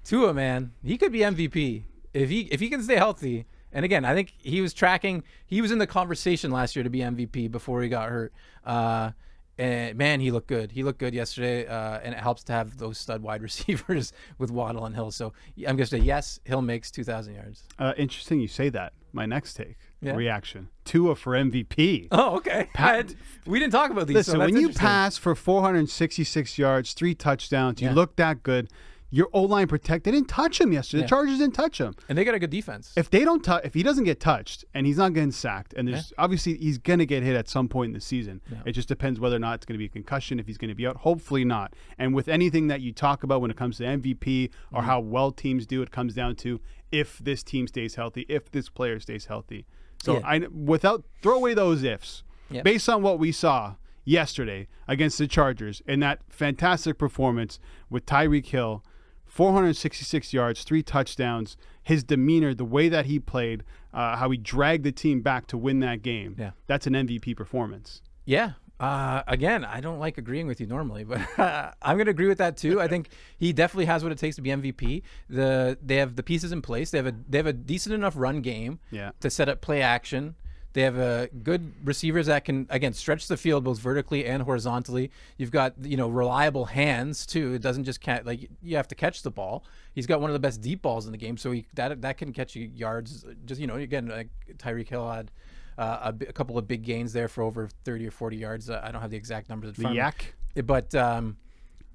Tua, man, he could be M V P if he if he can stay healthy. And again, I think he was tracking. He was in the conversation last year to be M V P before he got hurt. Uh, And man, he looked good. He looked good yesterday, uh, and it helps to have those stud wide receivers with Waddle and Hill. So I'm going to say, yes, Hill makes two thousand yards. Uh, interesting you say that. My next take, yeah. reaction. Tua for M V P. Oh, okay. Pat, we didn't talk about these. Listen, so that's when you pass for four hundred sixty-six yards, three touchdowns, you yeah. look that good. Your O-line protect. They didn't touch him yesterday. Yeah. The Chargers didn't touch him. And they got a good defense. If they don't, tu- if he doesn't get touched and he's not getting sacked, and there's yeah. obviously he's going to get hit at some point in the season. Yeah. It just depends whether or not it's going to be a concussion, if he's going to be out. Hopefully not. And with anything that you talk about when it comes to M V P or mm-hmm. how well teams do, it comes down to if this team stays healthy, if this player stays healthy. So yeah. I, without throw away those ifs, yep. based on what we saw yesterday against the Chargers in that fantastic performance with Tyreek Hill, four hundred sixty-six yards, three touchdowns, his demeanor, the way that he played, uh, how he dragged the team back to win that game. Yeah. That's an M V P performance. Yeah. Uh, again, I don't like agreeing with you normally, but uh, I'm going to agree with that too. I think he definitely has what it takes to be M V P. The They have the pieces in place. They have a, they have a decent enough run game yeah. to set up play action. They have a good receivers that can, again, stretch the field both vertically and horizontally. You've got, you know, reliable hands too. It doesn't just can't, like, you have to catch the ball. He's got one of the best deep balls in the game, so he, that that can catch you yards. Just, you know, again, like Tyreek Hill had uh, a, a couple of big gains there for over thirty or forty yards. Uh, I don't have the exact numbers in front the of me. The yak. But, um,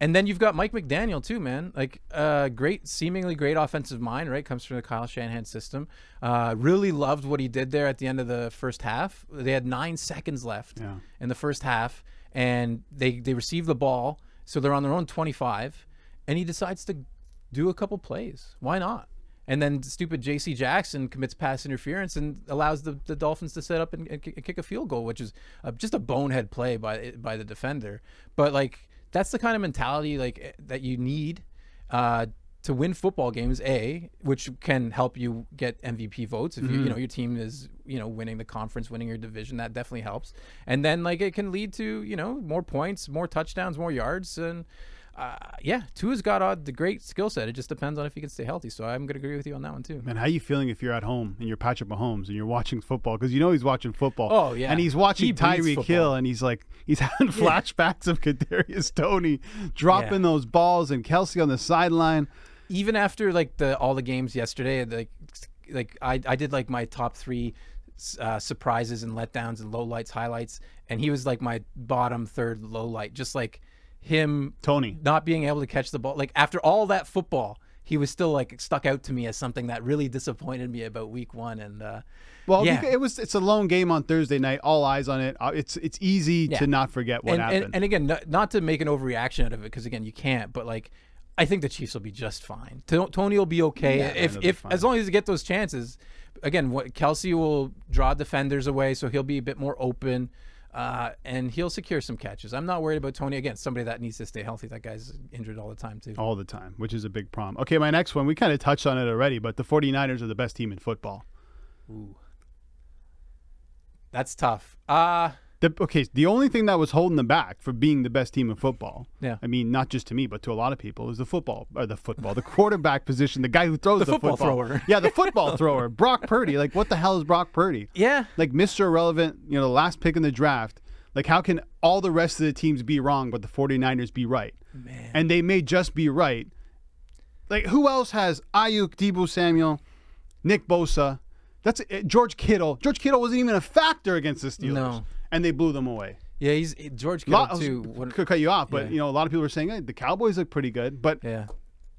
and then you've got Mike McDaniel too, man. Like, uh, great, seemingly great offensive mind, right? Comes from the Kyle Shanahan system. Uh, really loved what he did there at the end of the first half. They had nine seconds left yeah. in the first half, and they they received the ball, so they're on their own twenty-five, and he decides to do a couple plays. Why not? And then stupid J C Jackson commits pass interference and allows the, the Dolphins to set up and, and kick a field goal, which is a, just a bonehead play by by the defender. But like, that's the kind of mentality like that you need uh, to win football games. A, which can help you get M V P votes if mm-hmm. you, you know your team is you know winning the conference, winning your division. That definitely helps. And then like it can lead to you know more points, more touchdowns, more yards, and uh, yeah, Tua's got uh, the great skill set. It just depends on if he can stay healthy. So I'm gonna agree with you on that one too. Man, how are you feeling if you're at home and you're Patrick Mahomes and you're watching football, because you know he's watching football? Oh yeah, and he's watching he Tyreek Hill, and he's like. He's having flashbacks yeah. of Kadarius Toney dropping yeah. those balls and Kelsey on the sideline. Even after like the all the games yesterday, like like I, I did like my top three uh, surprises and letdowns and lowlights, highlights, and he was like my bottom third lowlight. Just like him, Toney, not being able to catch the ball. Like after all that football, he was still like stuck out to me as something that really disappointed me about week one. And uh, well, yeah. it was it's a lone game on Thursday night, all eyes on it. It's it's easy yeah. to not forget what and, happened. And, and again, not, not to make an overreaction out of it, because again, you can't. But like, I think the Chiefs will be just fine. Toney will be okay yeah, if if fine. as long as you get those chances. Again, what Kelsey will draw defenders away, so he'll be a bit more open. Uh, and he'll secure some catches. I'm not worried about Toney. Again, somebody that needs to stay healthy. That guy's injured all the time, too. All the time, which is a big problem. Okay, my next one, we kind of touched on it already, but the 49ers are the best team in football. Ooh. That's tough. Uh, the, okay, the only thing that was holding them back for being the best team in football, yeah. I mean, not just to me, but to a lot of people, is the football, or the football, the quarterback position, the guy who throws the, the football. football. Thrower. Yeah, the football thrower, Brock Purdy. Like, what the hell is Brock Purdy? Yeah. Like, Mister Irrelevant, you know, the last pick in the draft. Like, how can all the rest of the teams be wrong, but the 49ers be right? Man. And they may just be right. Like, who else has Ayuk, Deebo Samuel, Nick Bosa? That's it, George Kittle. George Kittle wasn't even a factor against the Steelers. No. And they blew them away. Yeah, he's George Kittle lot, too. Could cut you off, but yeah. you know a lot of people are saying hey, the Cowboys look pretty good, but yeah.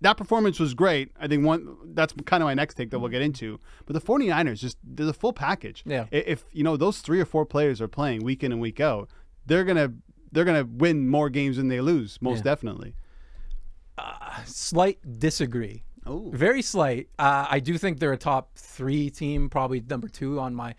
that performance was great. I think one that's kind of my next take that we'll get into. But the 49ers, just they're the full package. Yeah. If you know those three or four players are playing week in and week out, they're gonna they're gonna win more games than they lose, most yeah. definitely. Uh, slight disagree. Oh, very slight. Uh, I do think they're a top three team, probably number two on my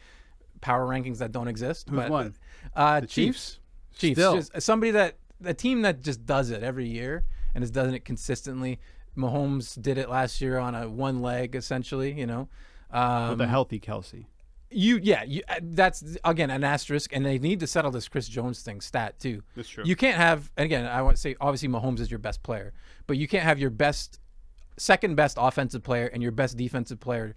power rankings that don't exist. Who's but, one? Uh, the Chiefs. Chiefs. Chiefs. Just somebody that a team that just does it every year and is doing it consistently. Mahomes did it last year on a one leg, essentially, you know. Um, With a healthy Kelsey. You, yeah, you, that's, again, an asterisk, and they need to settle this Chris Jones thing stat, too. That's true. You can't have, and again, I want to say, obviously, Mahomes is your best player, but you can't have your best, second best offensive player and your best defensive player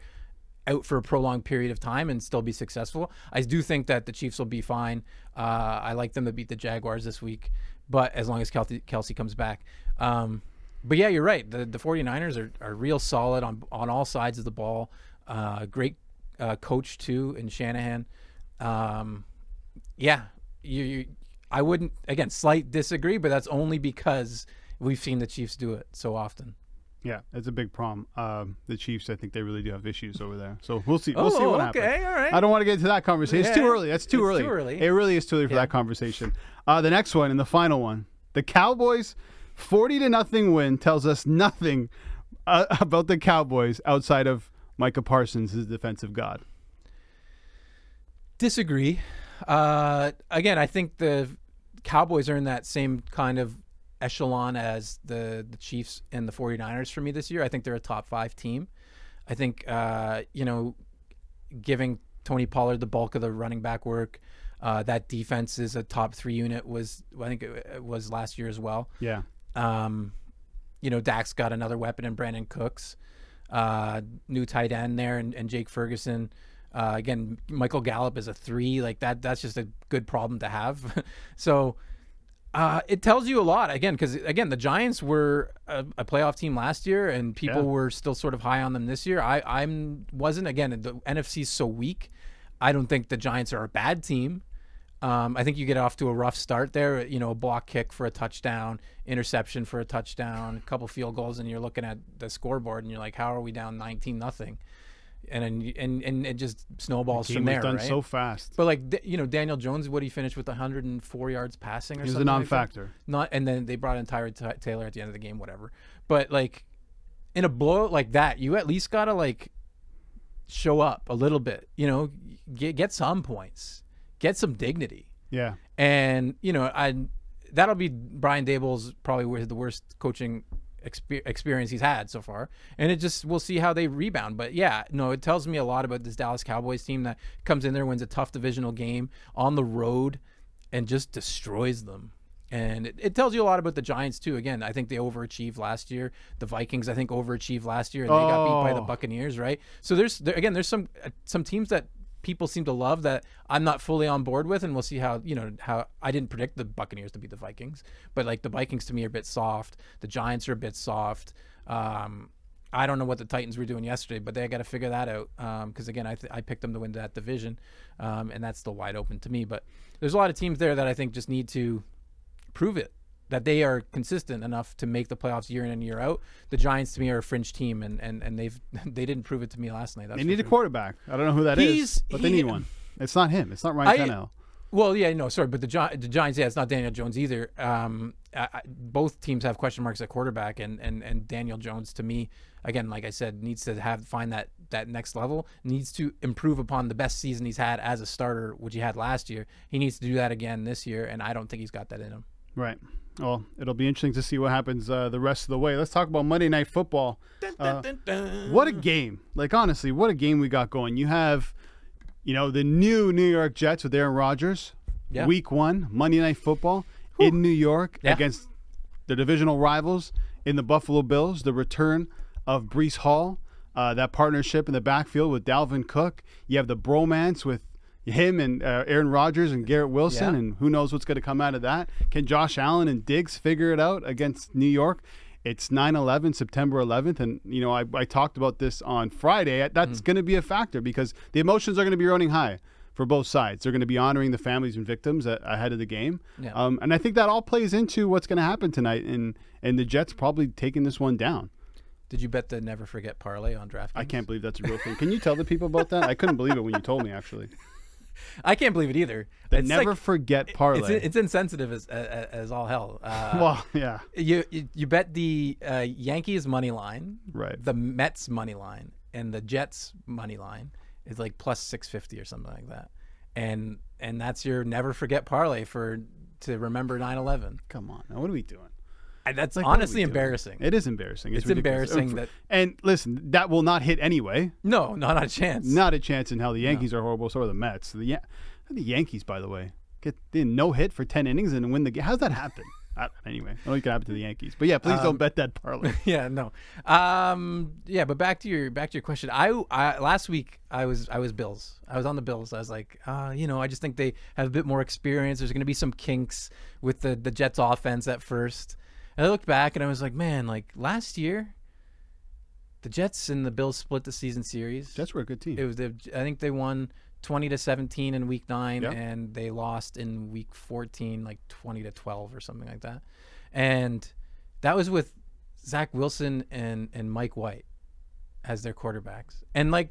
out for a prolonged period of time and still be successful. I do think that the Chiefs will be fine. Uh, I like them to beat the Jaguars this week, but as long as Kelsey, Kelsey comes back. Um, but yeah, you're right. The the 49ers are, are real solid on on all sides of the ball. Uh, great uh, coach too in Shanahan. Um, yeah, you, you. I wouldn't again slight disagree, but that's only because we've seen the Chiefs do it so often. Yeah, that's a big problem. Um, the Chiefs, I think they really do have issues over there. So we'll see. We'll oh, see what okay, happens. Okay, all right. I don't want to get into that conversation. Yeah. It's too early. That's too it's early. Too early. It really is too early for yeah. that conversation. Uh, the next one and the final one, the Cowboys. forty to nothing win tells us nothing uh, about the Cowboys outside of Micah Parsons, his defensive god. Disagree. Uh, again, I think the Cowboys are in that same kind of echelon as the, the Chiefs and the 49ers for me this year. I think they're a top five team. I think, uh, you know, giving Tony Pollard the bulk of the running back work, uh, that defense is a top three unit was, I think it, it was last year as well. Yeah. Um, you know, Dak's got another weapon in Brandon Cooks, uh, new tight end there, and, and Jake Ferguson. Uh, again, Michael Gallup is a three, like that. That's just a good problem to have. so uh, it tells you a lot again, because again, the Giants were a, a playoff team last year, and people yeah. were still sort of high on them this year. I I'm wasn't again. The N F C is so weak. I don't think the Giants are a bad team. Um, I think you get off to a rough start there, you know, a block kick for a touchdown, interception for a touchdown, a couple field goals, and you're looking at the scoreboard and you're like, how are we down nineteen nothing? And then, and, and it just snowballs the from there, done right? so fast. But like, you know, Daniel Jones, what, he finished with one hundred four yards passing or something? He was something a non-factor. Like Not, and then they brought in Tyrod T- Taylor at the end of the game, whatever. But like, in a blowout like that, you at least got to like show up a little bit, you know, get, get some points. Get some dignity. Yeah. And, you know, I that'll be Brian Dable's probably the worst coaching exper- experience he's had so far. And it just, we'll see how they rebound. But, yeah, no, it tells me a lot about this Dallas Cowboys team that comes in there, wins a tough divisional game on the road, and just destroys them. And it, it tells you a lot about the Giants, too. Again, I think they overachieved last year. The Vikings, I think, overachieved last year, and they oh. got beat by the Buccaneers, right? So, there's there, again, there's some uh, some teams that people seem to love that I'm not fully on board with, and we'll see how, you know, how I didn't predict the Buccaneers to beat the Vikings, but like the Vikings to me are a bit soft. The Giants are a bit soft. Um, I don't know what the Titans were doing yesterday, but they got to figure that out. Um, cause again, I, th- I picked them to win that division. Um, and that's still wide open to me, but there's a lot of teams there that I think just need to prove it, that they are consistent enough to make the playoffs year in and year out. The Giants to me are a fringe team, and and, and they've they didn't prove it to me last night. That's they need sure. a quarterback. I don't know who that He's, is, but they he, need one. It's not him. It's not Ryan Tannehill. Well, yeah, no, sorry, but the, the Giants, yeah, it's not Daniel Jones either. Um, I, I, both teams have question marks at quarterback, and, and and Daniel Jones to me, again, like I said, needs to have find that that next level. Needs to improve upon the best season he's had as a starter, which he had last year. He needs to do that again this year, and I don't think he's got that in him. Right. Well, it'll be interesting to see what happens uh, the rest of the way. Let's talk about Monday Night Football. Dun, dun, dun, dun. Uh, what a game. Like, honestly, what a game we got going. You have, you know, the new New York Jets with Aaron Rodgers. Yeah. Week one, Monday Night Football Whew. in New York yeah. against the divisional rivals in the Buffalo Bills. The return of Breece Hall. Uh, that partnership in the backfield with Dalvin Cook. You have the bromance with him and uh, Aaron Rodgers and Garrett Wilson, yeah. and who knows what's going to come out of that. Can Josh Allen and Diggs figure it out against New York? It's nine eleven, September eleventh, and you know I, I talked about this on Friday. That's mm. going to be a factor because the emotions are going to be running high for both sides. They're going to be honoring the families and victims a- ahead of the game, yeah. um, and I think that all plays into what's going to happen tonight, and, and the Jets probably taking this one down. Did you bet the Never Forget Parlay on DraftKings? I can't believe that's a real thing. Can you tell the people about that? I couldn't believe it when you told me, actually. I can't believe it either. The Never like, Forget Parlay. It's, it's insensitive as, as as all hell. Uh, well, yeah. You you, you bet the uh, Yankees money line, right? The Mets money line, and the Jets money line is like plus six fifty or something like that, and and that's your Never Forget Parlay for to remember nine eleven. Come on, now what are we doing? And that's like, honestly embarrassing. It is embarrassing. It's, it's embarrassing that. And listen, that will not hit anyway. No, not a chance. Not a chance in hell. The Yankees no. are horrible. So are the Mets. The, Yan- the Yankees, by the way, get the no hit for ten innings and win the game. How's that happen? I, anyway, I don't know what could happen to the Yankees. But yeah, please um, don't bet that parlay. Yeah, no. Um, yeah, but back to your back to your question. I, I last week I was I was Bills. I was on the Bills. I was like, uh, you know, I just think they have a bit more experience. There's going to be some kinks with the the Jets offense at first. I looked back and I was like, man, like last year, the Jets and the Bills split the season series. Jets were a good team. It was, the, I think they won twenty to seventeen in week nine, yep. and they lost in week fourteen, like twenty to twelve or something like that. And that was with Zach Wilson and, and Mike White as their quarterbacks. And like,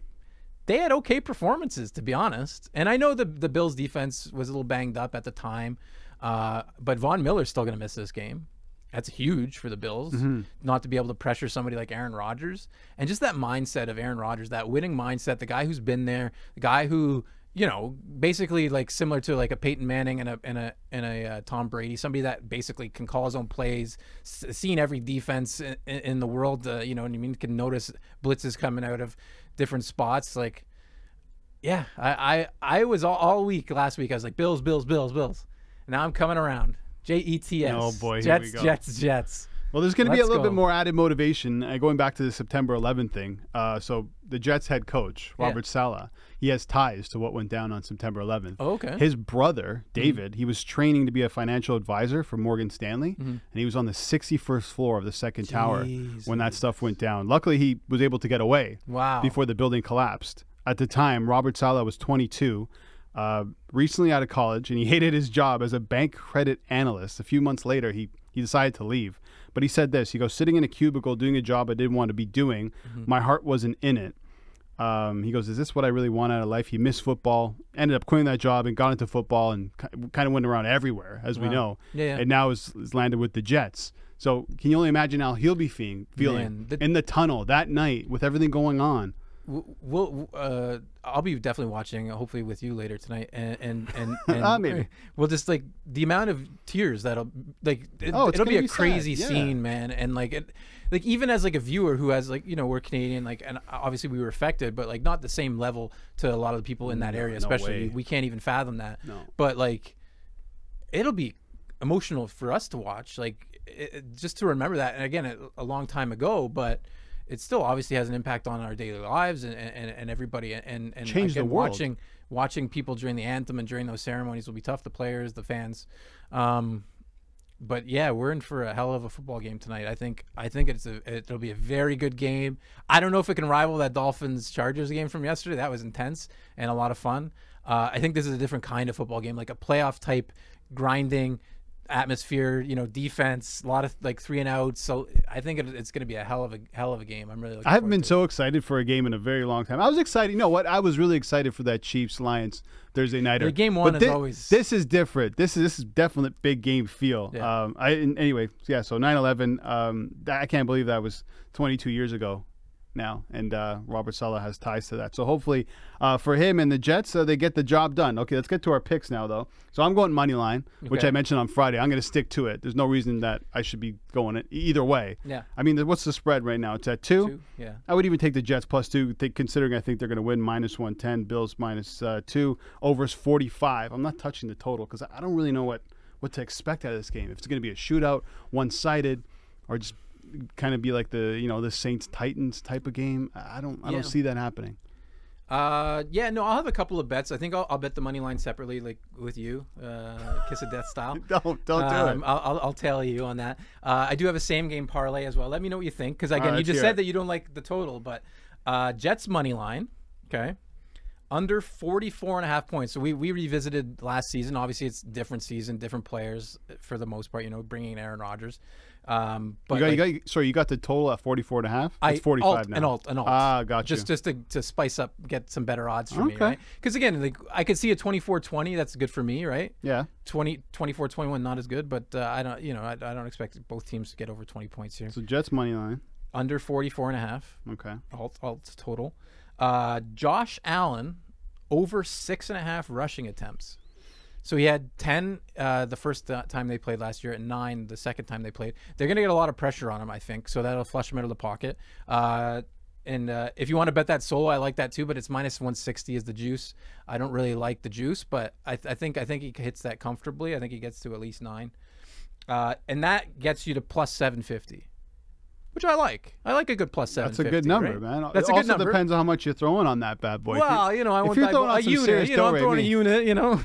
they had okay performances, to be honest. And I know the, the Bills defense was a little banged up at the time, uh, but Von Miller's still going to miss this game. That's huge for the Bills, mm-hmm. not to be able to pressure somebody like Aaron Rodgers. And just that mindset of Aaron Rodgers, that winning mindset, the guy who's been there, the guy who, you know, basically like similar to like a Peyton Manning and a and a, and a uh, Tom Brady, somebody that basically can call his own plays, s- seen every defense in, in the world, uh, you know, and you mean can notice blitzes coming out of different spots. Like, yeah, I, I, I was all, all week last week, I was like, Bills, Bills, Bills, Bills. And now I'm coming around. J E T S. Oh boy, Jets, here we go. Jets, Jets. Well, there's going to be Let's a little go. bit more added motivation uh, going back to the September eleventh thing. Uh, so the Jets head coach, Robert yeah. Saleh, he has ties to what went down on September eleventh. Oh, okay. His brother, David, mm-hmm. he was training to be a financial advisor for Morgan Stanley, mm-hmm. and he was on the sixty-first floor of the second Jeez. tower when that stuff went down. Luckily, he was able to get away wow. before the building collapsed. At the time, Robert Saleh was twenty-two. Uh, recently out of college, and he hated his job as a bank credit analyst. A few months later, he, he decided to leave. But he said this, he goes, sitting in a cubicle doing a job I didn't want to be doing. Mm-hmm. My heart wasn't in it. Um, he goes, is this what I really want out of life? He missed football, ended up quitting that job and got into football and kind of went around everywhere, as wow. we know. Yeah, yeah. And now is, is landed with the Jets. So can you only imagine how he'll be feeling, feeling Man, the- in the tunnel that night with everything going on? We'll, uh, I'll be definitely watching, hopefully with you later tonight, and and and, and I mean, we'll just like the amount of tears that'll like it, oh, it'll be a be crazy yeah. scene, man, and like it, like even as like a viewer who has like you know we're Canadian, like and obviously we were affected, but like not the same level to a lot of the people in that no, area, especially no we can't even fathom that. No. But like it'll be emotional for us to watch, like it, just to remember that, and again, it, a long time ago, but. It still obviously has an impact on our daily lives and, and, and everybody and and change again, the world. Watching watching people during the anthem and during those ceremonies will be tough. The players, the fans, um, but yeah, we're in for a hell of a football game tonight. I think I think it's a it'll be a very good game. I don't know if it can rival that Dolphins Chargers game from yesterday. That was intense and a lot of fun. Uh, I think this is a different kind of football game, like a playoff type grinding. Atmosphere, you know, defense, a lot of like three and outs. So I think it, it's going to be a hell of a hell of a game. I'm really. Looking I haven't been to so it. excited for a game in a very long time. I was excited. You know what? I was really excited for that Chiefs Lions Thursday nighter. The game one but is thi- always. This is different. This is this is definitely big game feel. Yeah. Um. I anyway. Yeah. So nine eleven. Um. I can't believe that was twenty-two years ago. Now and uh, Robert Saleh has ties to that, so hopefully uh, for him and the Jets uh, they get the job done. Okay, let's get to our picks now though. So I'm going money line, okay. which I mentioned on Friday. I'm going to stick to it. There's no reason that I should be going it either way. Yeah. I mean, what's the spread right now? It's at two. two yeah. I would even take the Jets plus two, th- considering I think they're going to win minus one ten. Bills minus uh, two. Overs forty five. I'm not touching the total because I don't really know what what to expect out of this game. If it's going to be a shootout, one sided, or just kind of be like the you know the Saints Titans type of game. I don't I yeah. don't see that happening. Uh yeah no I'll have a couple of bets. I think I'll, I'll bet the money line separately like with you, uh, kiss of death style. don't don't um, do it. I'll, I'll I'll tell you on that. Uh, I do have a same game parlay as well. Let me know what you think because again right, you just said it. That you don't like the total, but uh, Jets money line. Okay, under forty-four and a half points. So we, we revisited last season. Obviously, it's different season, different players for the most part, you know, bringing in Aaron Rodgers. Um, but you got, like, you got, sorry, you got the total at forty-four and a half? It's forty-five alt, now. An alt, an alt. Ah, gotcha. Just, just to, to spice up, get some better odds for okay. me, right? Because, again, like, I could see a twenty-four twenty. That's good for me, right? Yeah. twenty, twenty-four twenty-one, not as good. But, uh, I don't, you know, I, I don't expect both teams to get over twenty points here. So Jets money line. Under forty-four and a half. Okay. Alt, alt total. Uh, Josh Allen, over six and a half rushing attempts. So he had ten uh, the first th- time they played last year, and nine the second time they played. They're going to get a lot of pressure on him, I think, so that'll flush him out of the pocket. Uh, and uh, if you want to bet that solo, I like that too, but it's minus one sixty is the juice. I don't really like the juice, but I, th- I think I think he hits that comfortably. I think he gets to at least nine. Uh, and that gets you to plus seven fifty. Which I like. I like a good plus seven. That's a good number, right? Man. That's a good number. It also depends on how much you're throwing on that bad boy. Well, you know, I want to throw a unit. You know, I'm throwing a unit, you know.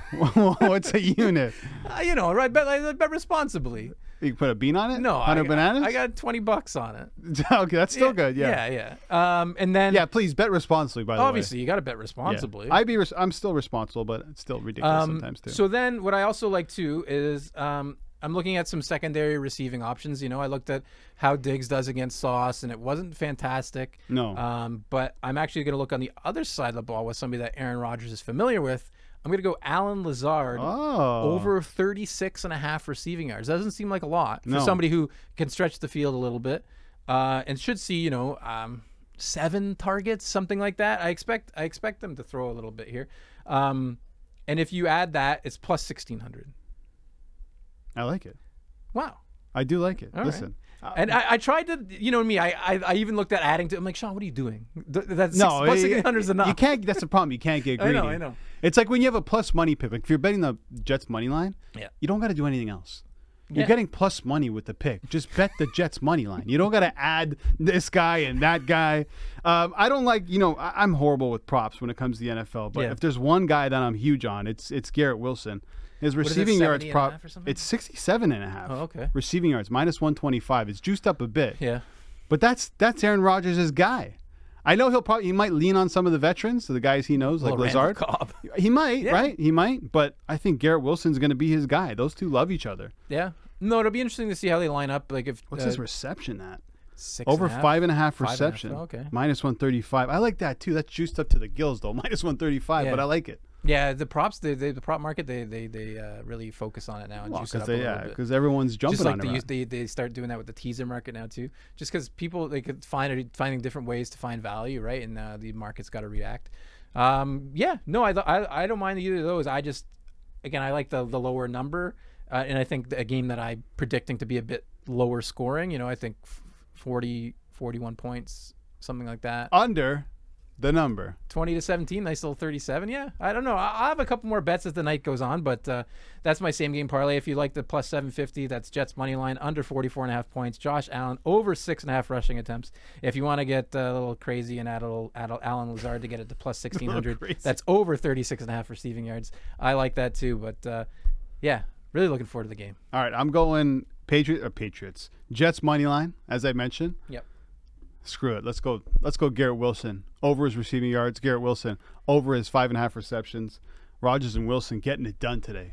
What's a unit? Uh, you know, right? Bet, I bet responsibly. You can put a bean on it? No. one hundred I, bananas? I got twenty bucks on it. Okay, that's still yeah, good. Yeah, yeah, yeah. Um, and then. Yeah, please bet responsibly, by the obviously, way. Obviously, you got to bet responsibly. Yeah. I be res- I'm still responsible, but it's still ridiculous um, sometimes, too. So then, what I also like, too, is. Um, I'm looking at some secondary receiving options. You know, I looked at how Diggs does against Sauce, and it wasn't fantastic. No. Um, but I'm actually going to look on the other side of the ball with somebody that Aaron Rodgers is familiar with. I'm going to go Alan Lazard oh. over thirty-six and a half receiving yards. Doesn't seem like a lot for no. somebody who can stretch the field a little bit uh, and should see, you know, um, seven targets, something like that. I expect I expect them to throw a little bit here. Um, and if you add that, it's plus sixteen hundred. I like it. Wow. I do like it. All Listen. Right. And I, I tried to, you know me, I, I I even looked at adding to, I'm like, Sean, what are you doing? Th- that's no, six, plus sixteen hundred is enough. You can't, that's the problem. You can't get greedy. I know, I know. It's like when you have a plus money pick. Like if you're betting the Jets money line, yeah. you don't got to do anything else. You're yeah. getting plus money with the pick. Just bet the Jets money line. You don't got to add this guy and that guy. Um, I don't like, you know, I, I'm horrible with props when it comes to the N F L. But yeah. if there's one guy that I'm huge on, it's it's Garrett Wilson. His receiving yards prop, it's sixty-seven and a half. Oh, okay. Receiving yards, minus one twenty-five. It's juiced up a bit. Yeah. But that's that's Aaron Rodgers' guy. I know he'll probably, he might lean on some of the veterans, so the guys he knows, like Lazard. He might, yeah. right? He might. But I think Garrett Wilson's going to be his guy. Those two love each other. Yeah. No, it'll be interesting to see how they line up. Like if What's uh, his reception at? Six Over and five and a half reception. And a half. Oh, okay. Minus one thirty-five. I like that, too. That's juiced up to the gills, though. Minus one thirty-five, yeah. but I like it. Yeah, the props, they, they, the prop market, they they, they uh, really focus on it now and well, juice it up they, a little yeah, bit. Because everyone's jumping just like on it. Just they, they start doing that with the teaser market now too. Just because people, they could find finding different ways to find value, right? And uh, the market's got to react. Um, yeah, no, I, I I don't mind either of those. I just, again, I like the, the lower number. Uh, and I think a game that I'm predicting to be a bit lower scoring, you know, I think forty, forty-one points, something like that. Under. The number twenty to seventeen, nice little thirty-seven. Yeah, I don't know. I'll have a couple more bets as the night goes on, but uh, that's my same game parlay. If you like the plus seven fifty, that's Jets money line under forty-four and a half points. Josh Allen over six and a half rushing attempts. If you want to get a little crazy and add a little, add a, Alan Lazard to get it to plus sixteen hundred, that's over thirty-six and a half receiving yards. I like that too, but uh, yeah, really looking forward to the game. All right, I'm going Patriot or Patriots Jets money line as I mentioned. Yep. Screw it. Let's go. Let's go. Garrett Wilson over his receiving yards. Garrett Wilson over his five and a half receptions. Rodgers and Wilson getting it done today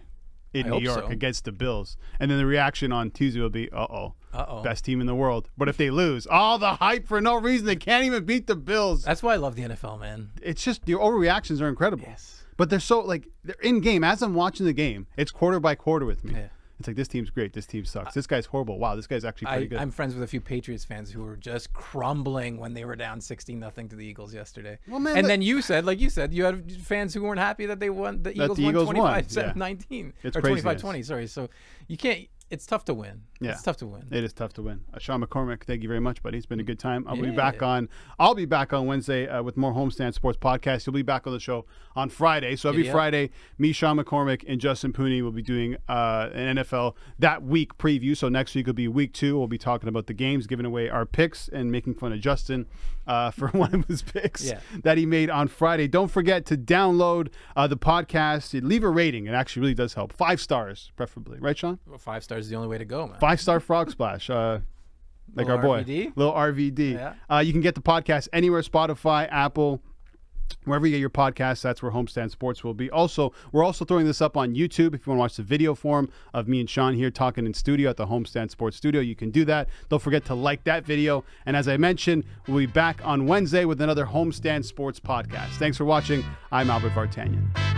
in I New York so. against the Bills. And then the reaction on Tuesday will be, uh oh, uh oh, best team in the world. But if they lose, all the hype for no reason. They can't even beat the Bills. That's why I love the N F L, man. It's just the overreactions are incredible. Yes. But they're so like they're in game. As I'm watching the game, it's quarter by quarter with me. Yeah. It's like, this team's great. This team sucks. This guy's horrible. Wow, this guy's actually pretty I, good. I'm friends with a few Patriots fans who were just crumbling when they were down sixteen nothing to the Eagles yesterday. Well, man, and the, then you said, like you said, you had fans who weren't happy that they won. The Eagles, the Eagles won twenty-five nineteen. Yeah. It's or twenty-five twenty, sorry. So you can't – it's tough to win. Yeah. It's tough to win. It is tough to win. Uh, Sean McCormick, thank you very much, buddy. It's been a good time. I'll yeah. be back on – I'll be back on Wednesday uh, with more Homestand Sports Podcast. You'll be back on the show on Friday. So every yeah. Friday, me, Sean McCormick, and Justin Pooney will be doing uh, an N F L That Week preview. So next week will be week two. We'll be talking about the games, giving away our picks, and making fun of Justin uh, for one of his picks yeah. that he made on Friday. Don't forget to download uh, the podcast. Leave a rating. It actually really does help. Five stars, preferably. Right, Sean? Well, five stars is the only way to go, man. Five star frog splash, uh, like little our boy, R V D. Little R V D. Yeah. Uh, you can get the podcast anywhere: Spotify, Apple, Wherever you get your podcasts, that's where Homestand Sports will be. Also, we're also throwing this up on YouTube. If you want to watch the video form of me and Sean here talking in studio at the Homestand Sports studio, you can do that. Don't forget to like that video. And as I mentioned, we'll be back on Wednesday with another Homestand Sports podcast. Thanks for watching. I'm Albert Vartanian.